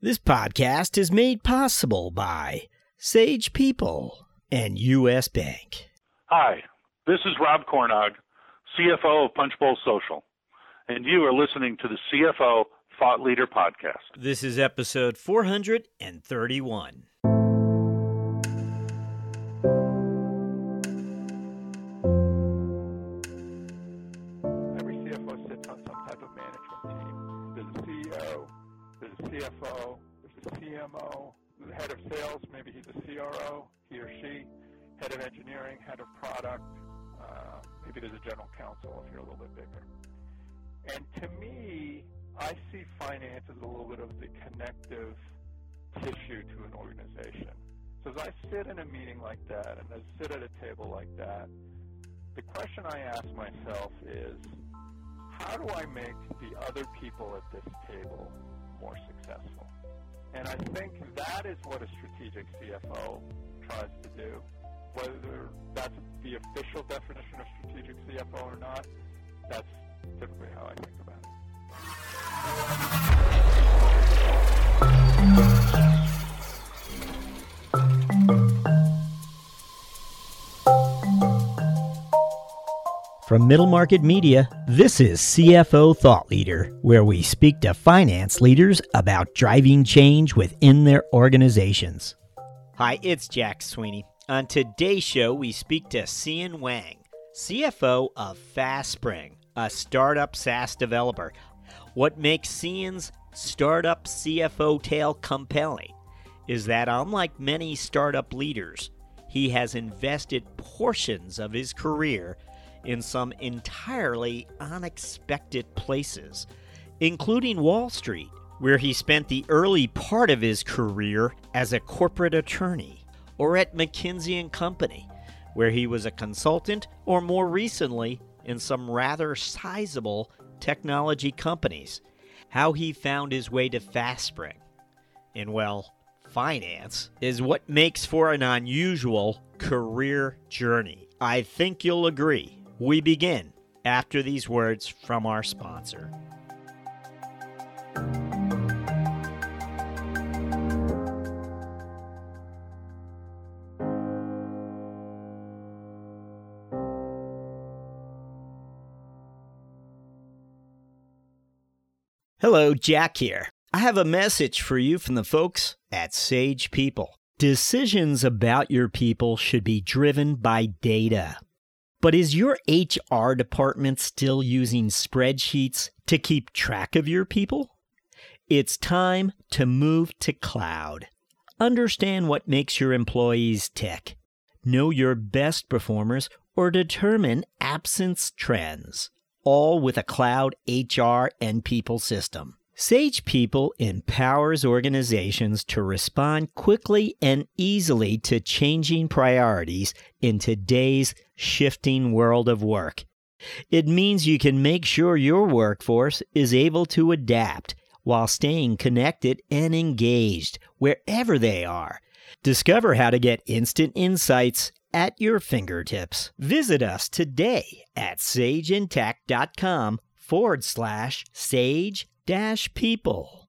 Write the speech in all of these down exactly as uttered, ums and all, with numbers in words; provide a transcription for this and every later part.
This podcast is made possible by Sage People and U S Bank. Hi, this is Rob Cornog, C F O of Punchbowl Social, and you are listening to the C F O Thought Leader Podcast. This is episode four hundred thirty-one. From Middle Market Media, this is C F O Thought Leader, where we speak to finance leaders about driving change within their organizations. Hi, it's Jack Sweeney. On today's show, we speak to Sian Wang, C F O of FastSpring, a startup SaaS developer. What makes Sian's startup C F O tale compelling is that, unlike many startup leaders, he has invested portions of his career in some entirely unexpected places, including Wall Street, where he spent the early part of his career as a corporate attorney, or at McKinsey and Company, where he was a consultant, or more recently, in some rather sizable technology companies. How he found his way to FastSpring, and, well, finance, is what makes for an unusual career journey. I think you'll agree. We begin after these words from our sponsor. Hello, Jack here. I have a message for you from the folks at Sage People. Decisions about your people should be driven by data. But is your H R department still using spreadsheets to keep track of your people? It's time to move to cloud. Understand what makes your employees tick. Know your best performers or determine absence trends, all with a cloud H R and people system. Sage People empowers organizations to respond quickly and easily to changing priorities in today's shifting world of work. It means you can make sure your workforce is able to adapt while staying connected and engaged wherever they are. Discover how to get instant insights at your fingertips. Visit us today at sageintact.com forward slash sage Dash people.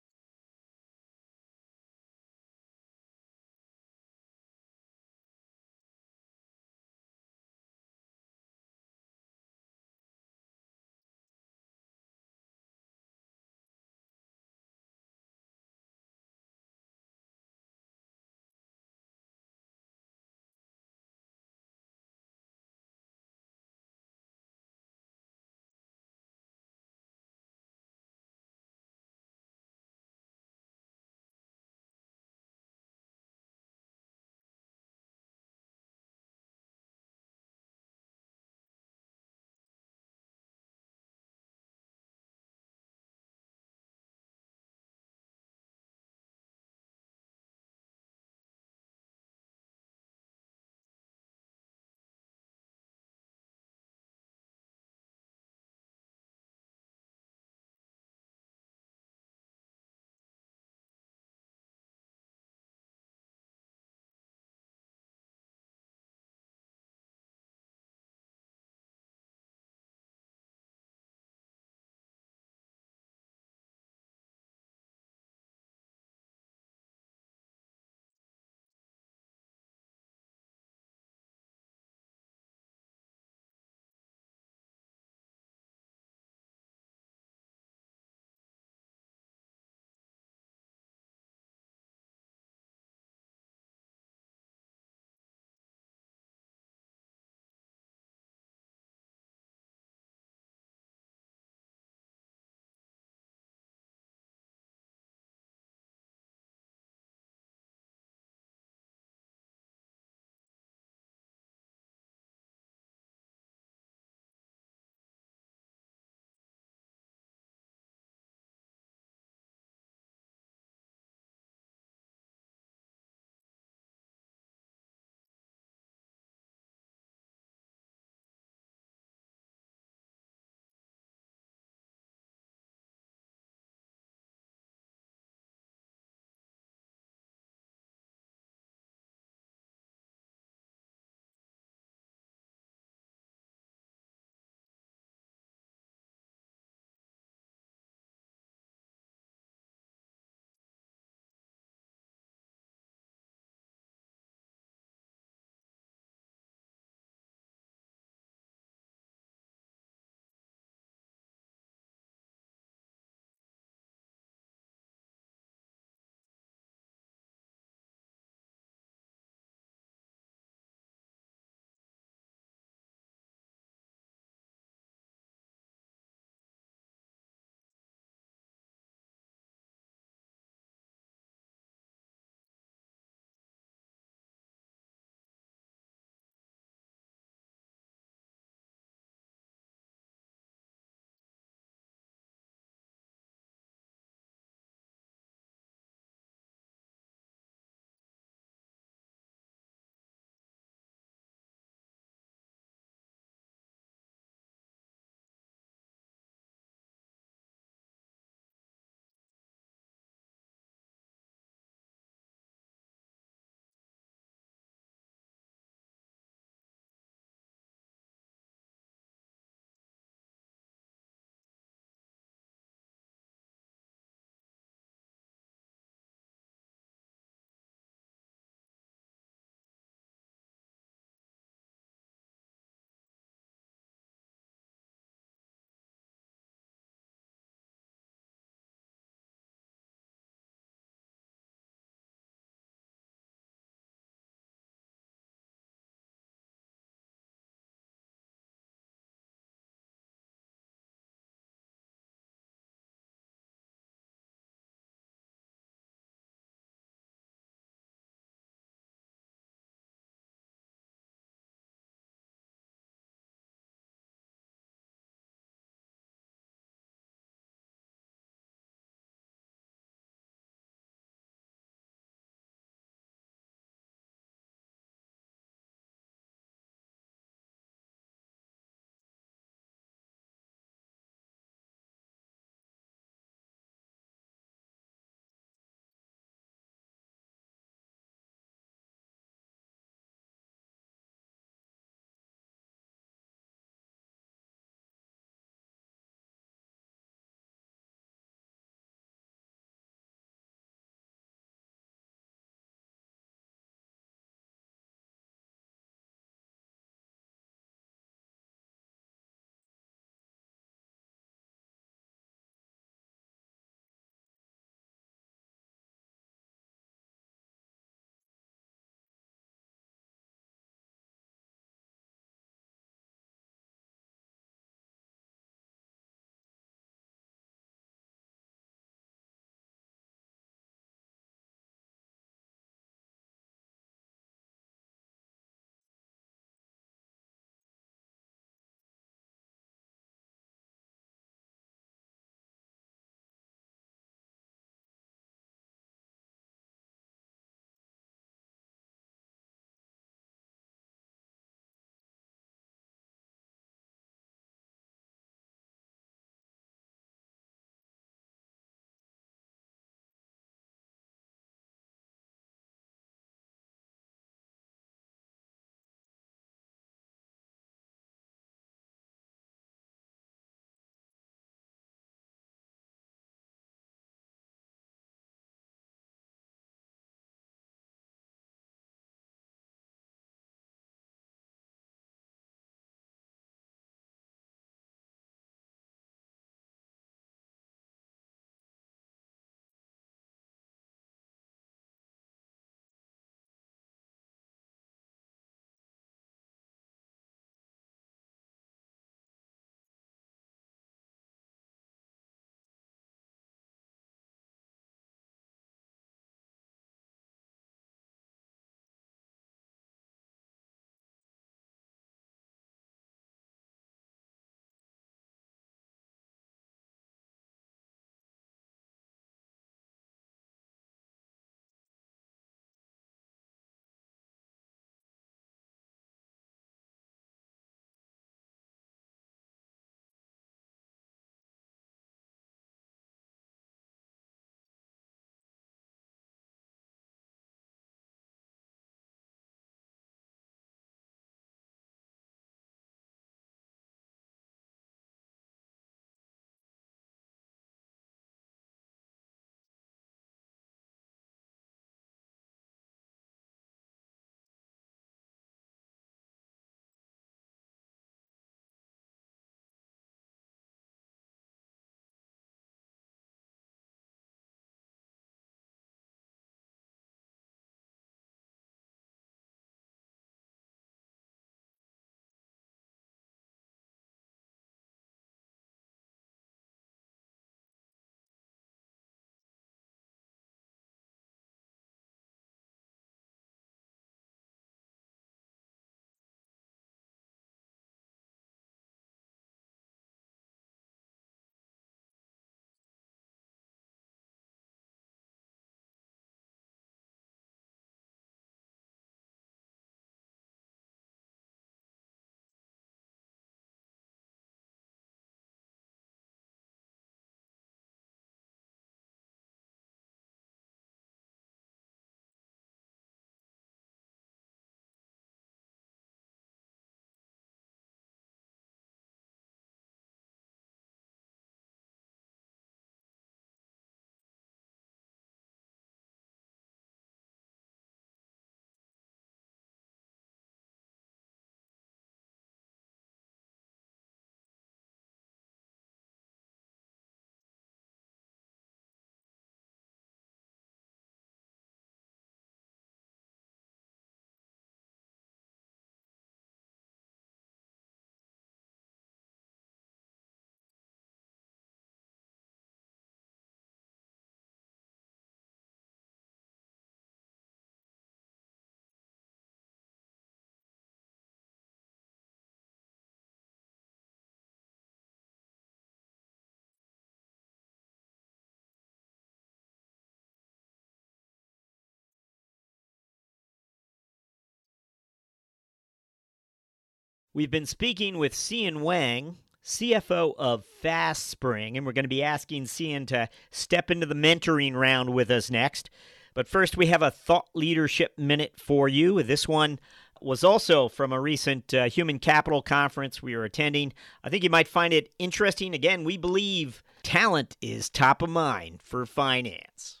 We've been speaking with Sian Wang, C F O of FastSpring, and we're going to be asking Sian to step into the mentoring round with us next. But first, we have a thought leadership minute for you. This one was also from a recent uh, human capital conference we were attending. I think you might find it interesting. Again, we believe talent is top of mind for finance.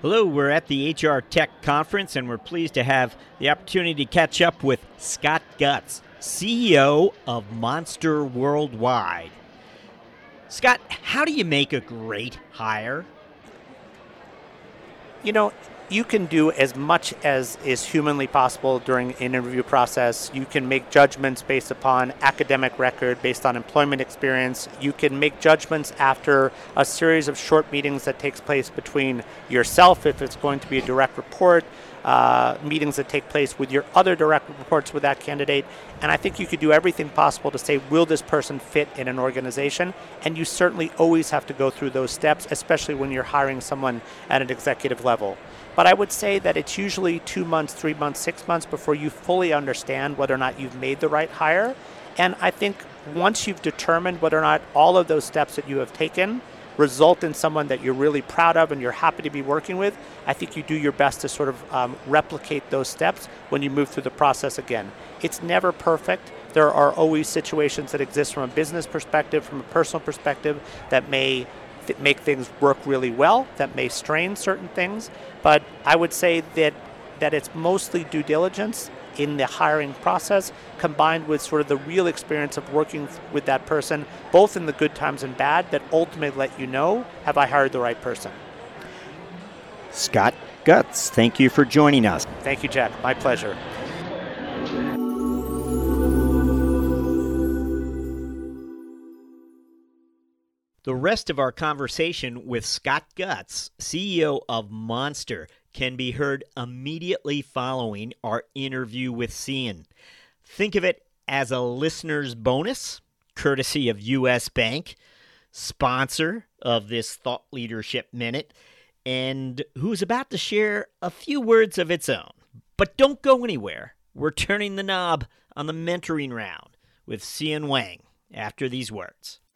Hello, we're at the H R Tech Conference, and we're pleased to have the opportunity to catch up with Scott Gutz, C E O of Monster Worldwide. Scott, how do you make a great hire? You know, you can do as much as is humanly possible during an interview process. You can make judgments based upon academic record, based on employment experience. You can make judgments after a series of short meetings that takes place between yourself, if it's going to be a direct report, uh, meetings that take place with your other direct reports with that candidate. And I think you could do everything possible to say, will this person fit in an organization? And you certainly always have to go through those steps, especially when you're hiring someone at an executive level. But I would say that it's usually two months, three months, six months before you fully understand whether or not you've made the right hire. And I think once you've determined whether or not all of those steps that you have taken result in someone that you're really proud of and you're happy to be working with, I think you do your best to sort of um, replicate those steps when you move through the process again. It's never perfect. There are always situations that exist from a business perspective, from a personal perspective, that may that make things work really well, that may strain certain things. But I would say that that it's mostly due diligence in the hiring process combined with sort of the real experience of working with that person, both in the good times and bad, that ultimately let you know, have I hired the right person? Scott Gutz, thank you for joining us. Thank you, Jack. My pleasure. The rest of our conversation with Scott Gutz, C E O of Monster, can be heard immediately following our interview with Sian. Think of it as a listener's bonus, courtesy of U S Bank, sponsor of this Thought Leadership Minute, and who's about to share a few words of its own. But don't go anywhere. We're turning the knob on the mentoring round with Sian Wang after these words.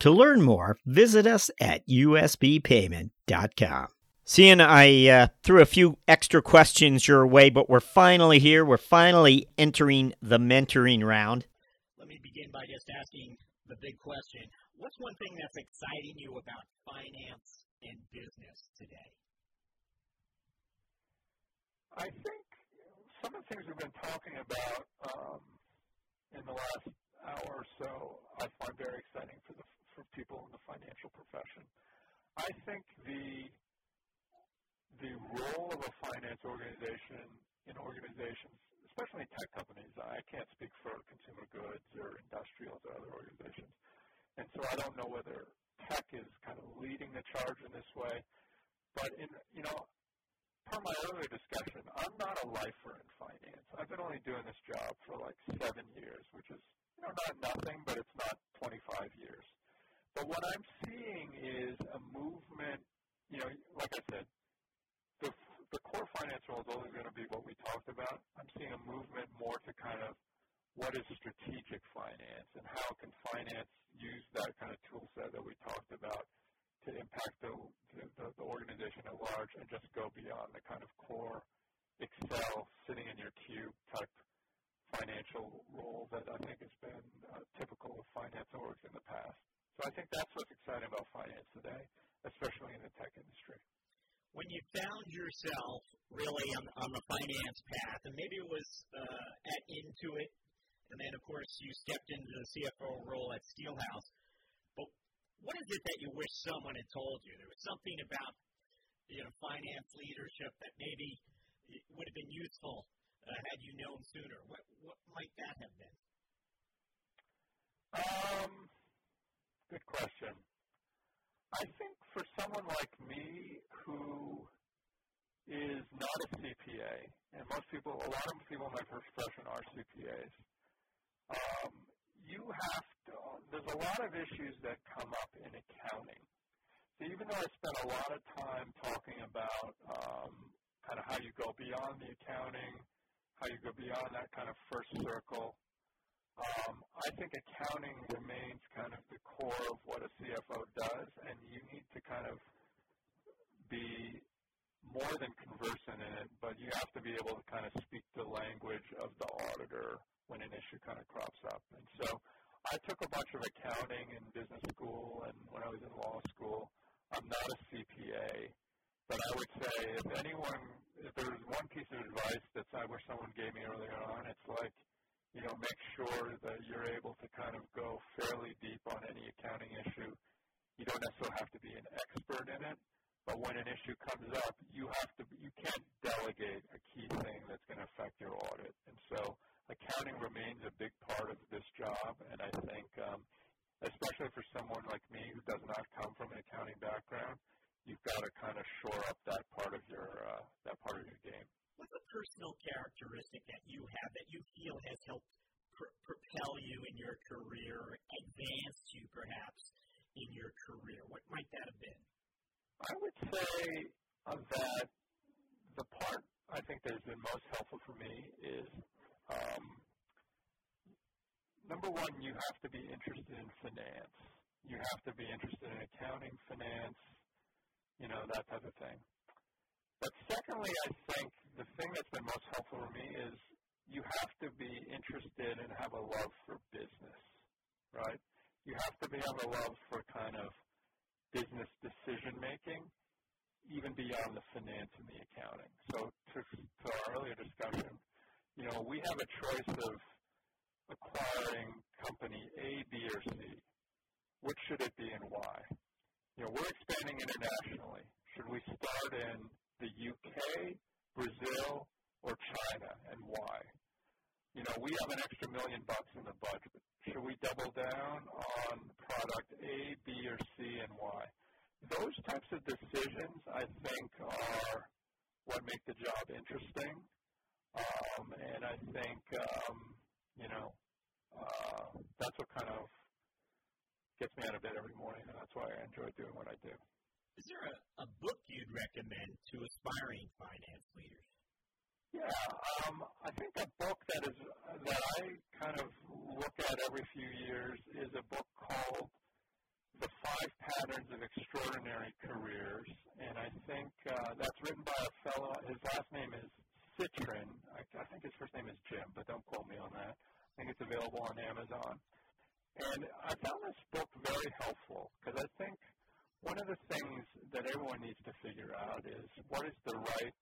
To learn more, visit us at U S B payment dot com. Sian, I uh, threw a few extra questions your way, but we're finally here. We're finally entering the mentoring round. Let me begin by just asking the big question. What's one thing that's exciting you about finance and business today? I think some of the things we've been talking about um, in the last hour or so, I find very exciting for the for people in the financial profession. I think the the role of a finance organization in organizations, especially tech companies — I can't speak for consumer goods or industrials or other organizations, and so I don't know whether tech is kind of leading the charge in this way. But in you know, per my earlier discussion, I'm not a lifer in finance. I've been only doing this job for like seven years, which is You know, not nothing, but it's not twenty-five years. But what I'm seeing is a movement, you know, like I said, the, the core finance role is always going to be what we talked about. I'm seeing a movement more to kind of what is strategic finance and how can finance use that kind of tool set that we talked about to impact the, the, the organization at large and just go beyond the kind of core Excel, sitting in your cube type financial role that I think has been uh, typical of finance orgs in the past. So I think that's what's exciting about finance today, especially in the tech industry. when you found yourself really on, on the finance path, and maybe it was uh, at Intuit, and then, of course, you stepped into the C F O role at Steelhouse, but what is it that you wish someone had told you? There was something about, you know, finance leadership that maybe would have been useful uh, had you known sooner. What, what might that have been? Um, good question. I think for someone like me who is not a C P A, and most people, a lot of people in my profession are C P As, um, you have to, there's a lot of issues that come up in accounting. So even though I spent a lot of time talking about um, kind of how you go beyond the accounting, how you go beyond that kind of first circle, Um, I think accounting remains kind of the core of what a C F O does, and you need to kind of be more than conversant in it, but you have to be able to kind of speak the language of the auditor when an issue kind of crops up. And so I took a bunch of accounting in business school and when I was in law school. I'm not a C P A, but I would say if anyone, if there was one piece of advice that I wish someone gave me earlier on, it's like, you know, make sure that you're able to kind of go fairly deep on any accounting issue. You don't necessarily have to be an expert in it, but when an issue comes up, you have to, you can't delegate a key thing that's going to affect your audit. And so accounting remains a big part of this job, and I think um, especially for someone like me who does not come from an accounting background, you've got to kind of shore up that part of your uh, that part of your game. What's a personal characteristic that you have that you feel has helped pr- propel you in your career, advance you perhaps in your career? What might that have been? I would say uh, that the part I think that has been most helpful for me is, um, number one, you have to be interested in finance. You have to be interested in accounting, finance, you know, that type of thing. But secondly, I think the thing that's been most helpful for me is you have to be interested and have a love for business, right? You have to be, have a love for kind of business decision-making, even beyond the finance and the accounting. So to, to our earlier discussion, you know, we have a choice of acquiring company A, B, or C. Which should it be and why? You know, we're expanding internationally. Should we start in the U K, Brazil, or China, and why? You know, we have an extra million bucks in the budget. Should we double down on product A, B, or C, and why? Those types of decisions, I think, are what make the job interesting. Um, and I think, um, you know, uh, that's what kind of gets me out of bed every morning, and that's why I enjoy doing what I do. Is there a, a book you'd recommend to aspiring finance leaders? Yeah, um, I think a book that is that I kind of look at every few years is a book called The Five Patterns of Extraordinary Careers, and I think uh, that's written by a fellow. His last name is Citrin. I, I think his first name is Jim, but don't quote me on that. I think it's available on Amazon. And I found this book very helpful because I think one of the things that everyone needs to figure out is what is the right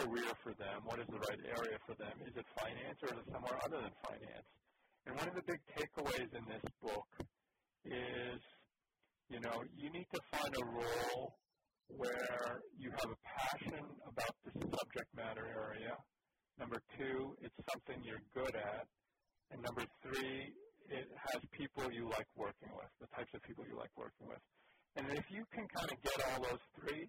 career for them, what is the right area for them. Is it finance or is it somewhere other than finance? And one of the big takeaways in this book is, you know, you need to find a role where you have a passion about the subject matter area. Number two, it's something you're good at. And number three, it has people you like working with, the types of people you like working with. And if you can kind of get all those three,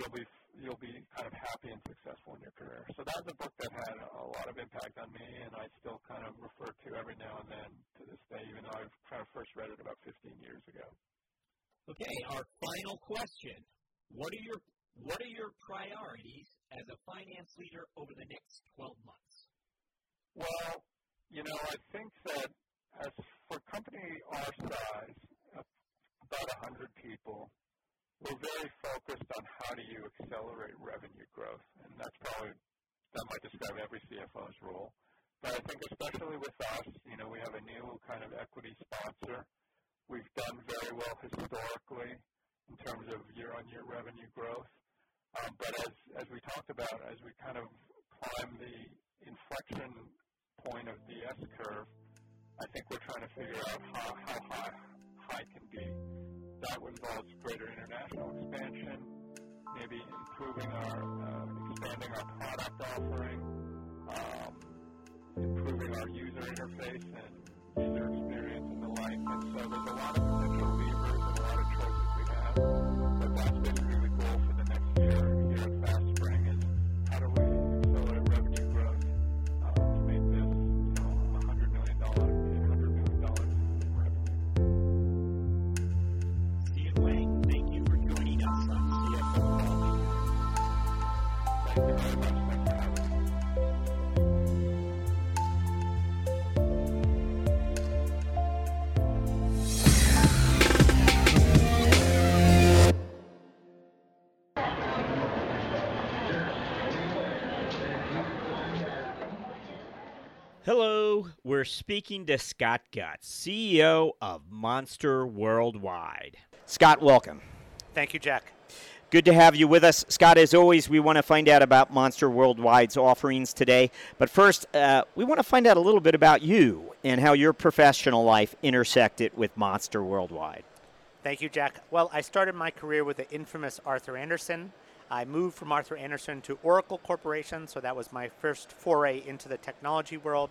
you'll be you'll be kind of happy and successful in your career. So that's a book that had a lot of impact on me, and I still kind of refer to every now and then to this day, even though I've kind of first read it about fifteen years ago. Okay, our final question. What are your what are your priorities as a finance leader over the next twelve months? Well, you know, I think that as for a company our size, about one hundred people, we're very focused on how do you accelerate revenue growth. And that's probably, that might describe every C F O's role. But I think especially with us, you know, we have a new kind of equity sponsor. We've done very well historically. in terms of year-on-year revenue growth. Um, but as, as we talked about, as we kind of climb the inflection point of the S-curve, I think we're trying to figure out how, how high, high can be. That involves greater international expansion, maybe improving our, uh, expanding our product offering, um, improving our user interface and user experience and the like. And so there's a lot of potential levers and a lot of choices we have, but that's basically the goal for the next year here at FastSpring is how do we accelerate revenue growth uh, to make this, you know, one hundred million dollars, eight hundred million dollars in revenue. Sian Wang, thank you for joining us on C F O. Thank you very much. Thanks for having me. Hello, we're speaking to Scott Gutz, C E O of Monster Worldwide. Scott, welcome. Thank you, Jack. Good to have you with us. Scott, as always, we want to find out about Monster Worldwide's offerings today. But first, uh, we want to find out a little bit about you and how your professional life intersected with Monster Worldwide. Thank you, Jack. Well, I started my career with the infamous Arthur Andersen. I moved from Arthur Andersen to Oracle Corporation, so that was my first foray into the technology world.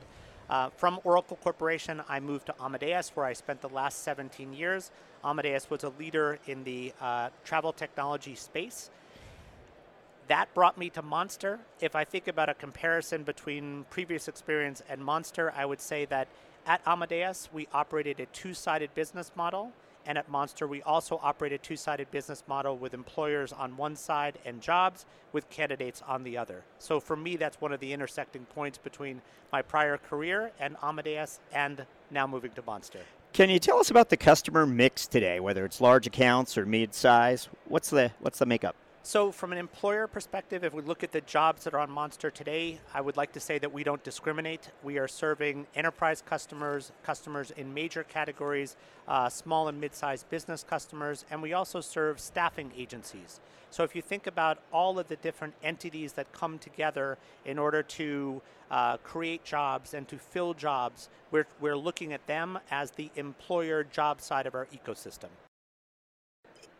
Uh, from Oracle Corporation, I moved to Amadeus, where I spent the last seventeen years. Amadeus was a leader in the uh, travel technology space. That brought me to Monster. If I think about a comparison between previous experience and Monster, I would say that at Amadeus, we operated a two-sided business model. And at Monster, we also operate a two-sided business model with employers on one side and jobs with candidates on the other. So for me, that's one of the intersecting points between my prior career and Amadeus and now moving to Monster. Can you tell us about the customer mix today, whether it's large accounts or mid-size? What's the, what's the makeup? So from an employer perspective, if we look at the jobs that are on Monster today, I would like to say that we don't discriminate. We are serving enterprise customers, customers in major categories, uh, small and mid-sized business customers, and we also serve staffing agencies. So if you think about all of the different entities that come together in order to uh, create jobs and to fill jobs, we're, we're looking at them as the employer job side of our ecosystem.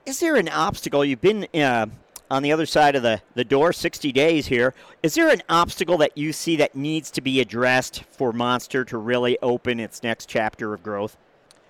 Is there an obstacle? You've been... Uh on the other side of the, the door, sixty days here. Is there an obstacle that you see that needs to be addressed for Monster to really open its next chapter of growth?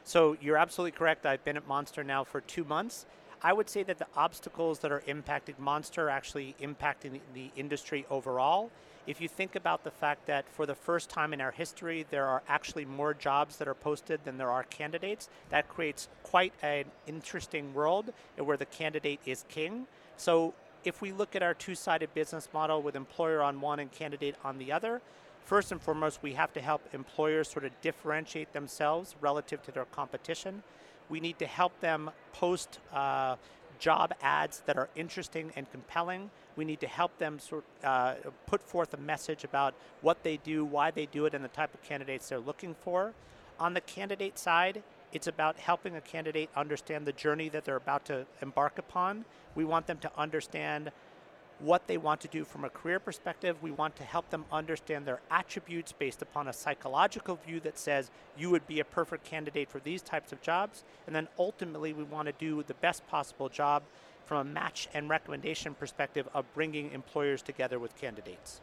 So you're absolutely correct. I've been at Monster now for two months. I would say that the obstacles that are impacting Monster are actually impacting the industry overall. If you think about the fact that for the first time in our history, there are actually more jobs that are posted than there are candidates, that creates quite an interesting world where the candidate is king. So if we look at our two-sided business model with employer on one and candidate on the other, first and foremost, we have to help employers sort of differentiate themselves relative to their competition. We need to help them post uh, job ads that are interesting and compelling. We need to help them sort uh, put forth a message about what they do, why they do it, and the type of candidates they're looking for. On the candidate side, it's about helping a candidate understand the journey that they're about to embark upon. We want them to understand what they want to do from a career perspective. We want to help them understand their attributes based upon a psychological view that says you would be a perfect candidate for these types of jobs. And then ultimately, we want to do the best possible job from a match and recommendation perspective of bringing employers together with candidates.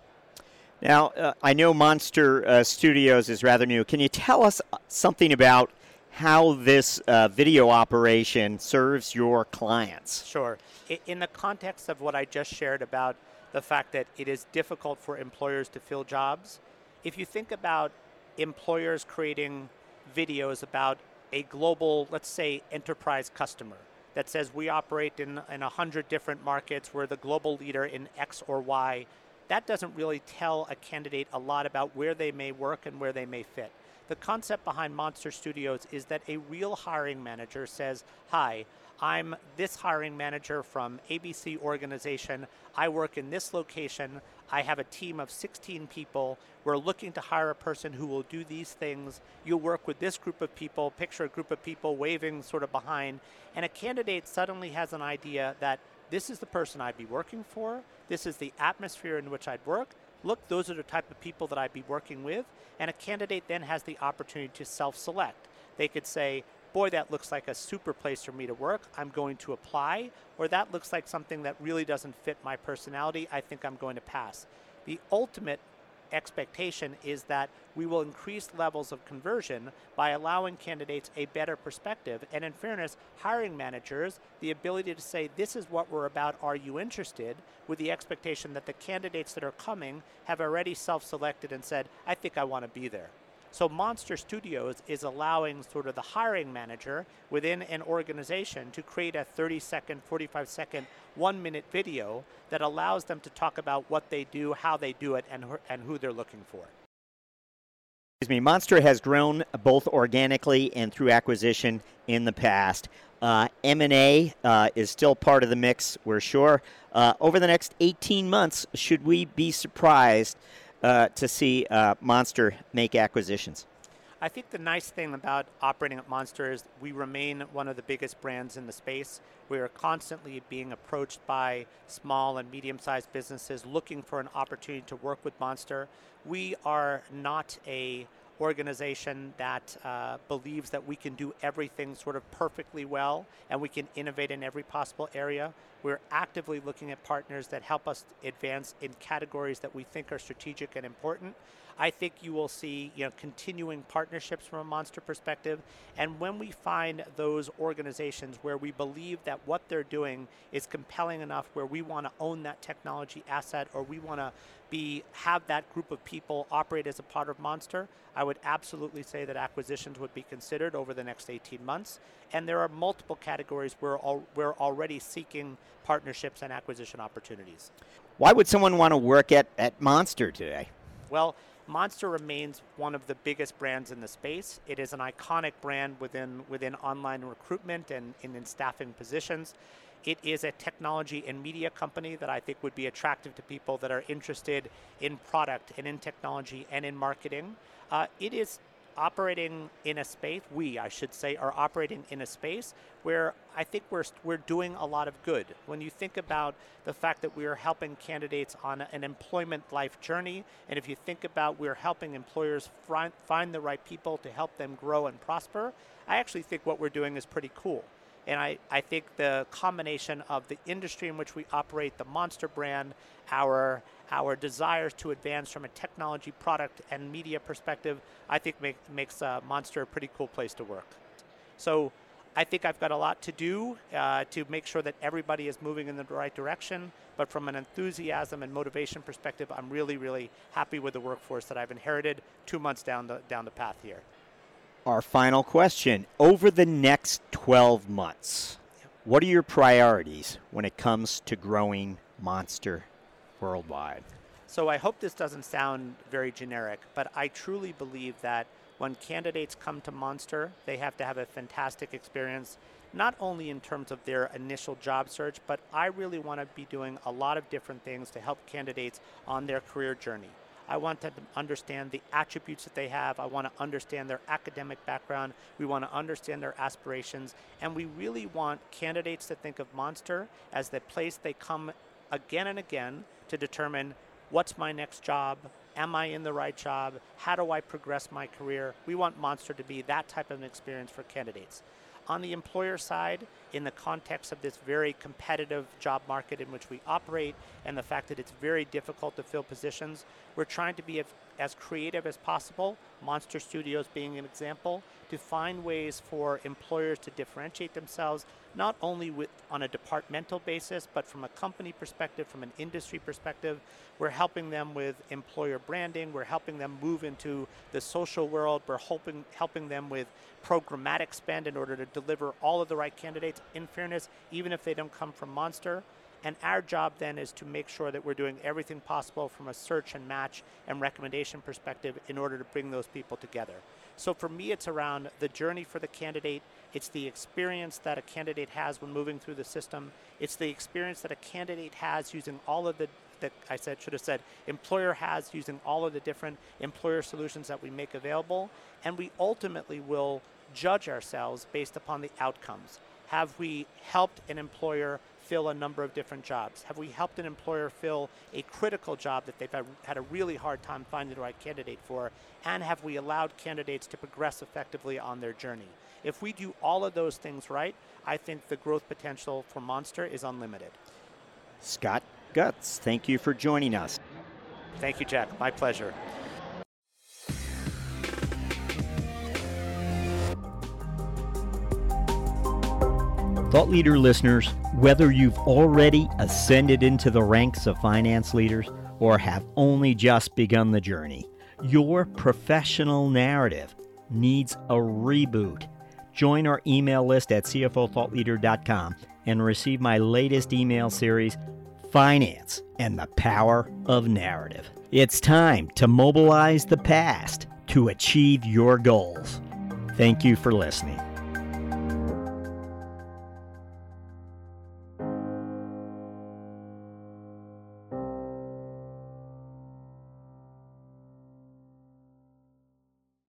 Now, uh, I know Monster uh, Studios is rather new. Can you tell us something about how this uh, video operation serves your clients? Sure. In the context of what I just shared about the fact that it is difficult for employers to fill jobs, if you think about employers creating videos about a global, let's say, enterprise customer that says we operate in, in one hundred different markets, we're the global leader in X or Y, that doesn't really tell a candidate a lot about where they may work and where they may fit. The concept behind Monster Studios is that a real hiring manager says, hi, I'm this hiring manager from A B C organization. I work in this location. I have a team of sixteen people. We're looking to hire a person who will do these things. You'll work with this group of people, picture a group of people waving sort of behind, and a candidate suddenly has an idea that this is the person I'd be working for, this is the atmosphere in which I'd work, look, those are the type of people that I'd be working with, and a candidate then has the opportunity to self-select. They could say, boy, that looks like a super place for me to work, I'm going to apply, or that looks like something that really doesn't fit my personality, I think I'm going to pass. The ultimate expectation is that we will increase levels of conversion by allowing candidates a better perspective, and in fairness, hiring managers the ability to say, this is what we're about, are you interested? With the expectation that the candidates that are coming have already self-selected and said, I think I want to be there. So Monster Studios is allowing sort of the hiring manager within an organization to create a thirty second, forty-five second, one minute video that allows them to talk about what they do, how they do it, and, and who they're looking for. Excuse me, Monster has grown both organically and through acquisition in the past. Uh, M and A uh, is still part of the mix, we're sure. Uh, over the next eighteen months, should we be surprised Uh, to see uh, Monster make acquisitions? I think the nice thing about operating at Monster is we remain one of the biggest brands in the space. We are constantly being approached by small and medium-sized businesses looking for an opportunity to work with Monster. We are not a organization that uh, believes that we can do everything sort of perfectly well and we can innovate in every possible area. We're actively looking at partners that help us advance in categories that we think are strategic and important. I think you will see, you know, continuing partnerships from a Monster perspective. And when we find those organizations where we believe that what they're doing is compelling enough, where we want to own that technology asset or we want to be have that group of people operate as a part of Monster, I would absolutely say that acquisitions would be considered over the next eighteen months. And there are multiple categories where al- we're already seeking partnerships and acquisition opportunities. Why would someone want to work at, at Monster today? Well, Monster remains one of the biggest brands in the space. It is an iconic brand within within online recruitment and, and in staffing positions. It is a technology and media company that I think would be attractive to people that are interested in product and in technology and in marketing. Uh, it is operating in a space, we, I should say, are operating in a space where I think we're we're doing a lot of good. When you think about the fact that we are helping candidates on an employment life journey, and if you think about we're helping employers find, find the right people to help them grow and prosper, I actually think what we're doing is pretty cool. And I, I think the combination of the industry in which we operate, the Monster brand, our our desires to advance from a technology, product, and media perspective, I think make, makes uh, Monster a pretty cool place to work. So I think I've got a lot to do uh, to make sure that everybody is moving in the right direction. But from an enthusiasm and motivation perspective, I'm really, really happy with the workforce that I've inherited two months down the down the path here. Our final question, over the next twelve months, what are your priorities when it comes to growing Monster Worldwide? So I hope this doesn't sound very generic, but I truly believe that when candidates come to Monster, they have to have a fantastic experience, not only in terms of their initial job search, but I really want to be doing a lot of different things to help candidates on their career journey. I want them to understand the attributes that they have. I want to understand their academic background. We want to understand their aspirations. And we really want candidates to think of Monster as the place they come again and again to determine what's my next job, am I in the right job, how do I progress my career. We want Monster to be that type of an experience for candidates. On the employer side, in the context of this very competitive job market in which we operate and the fact that it's very difficult to fill positions, we're trying to be as creative as possible, Monster Studios being an example, to find ways for employers to differentiate themselves, not only with, on a departmental basis, but from a company perspective, from an industry perspective. We're helping them with employer branding. We're helping them move into the social world. We're helping, helping them with programmatic spend in order to deliver all of the right candidates, in fairness, even if they don't come from Monster. And our job then is to make sure that we're doing everything possible from a search and match and recommendation perspective in order to bring those people together. So for me, it's around the journey for the candidate, it's the experience that a candidate has when moving through the system, it's the experience that a candidate has using all of the, that I said should have said, employer has using all of the different employer solutions that we make available, and we ultimately will judge ourselves based upon the outcomes. Have we helped an employer fill a number of different jobs? Have we helped an employer fill a critical job that they've had a really hard time finding the right candidate for? And have we allowed candidates to progress effectively on their journey? If we do all of those things right, I think the growth potential for Monster is unlimited. Scott Gutz, thank you for joining us. Thank you, Jack. My pleasure. Thought Leader listeners, whether you've already ascended into the ranks of finance leaders or have only just begun the journey, your professional narrative needs a reboot. Join our email list at C F O thought leader dot com and receive my latest email series, Finance and the Power of Narrative. It's time to mobilize the past to achieve your goals. Thank you for listening.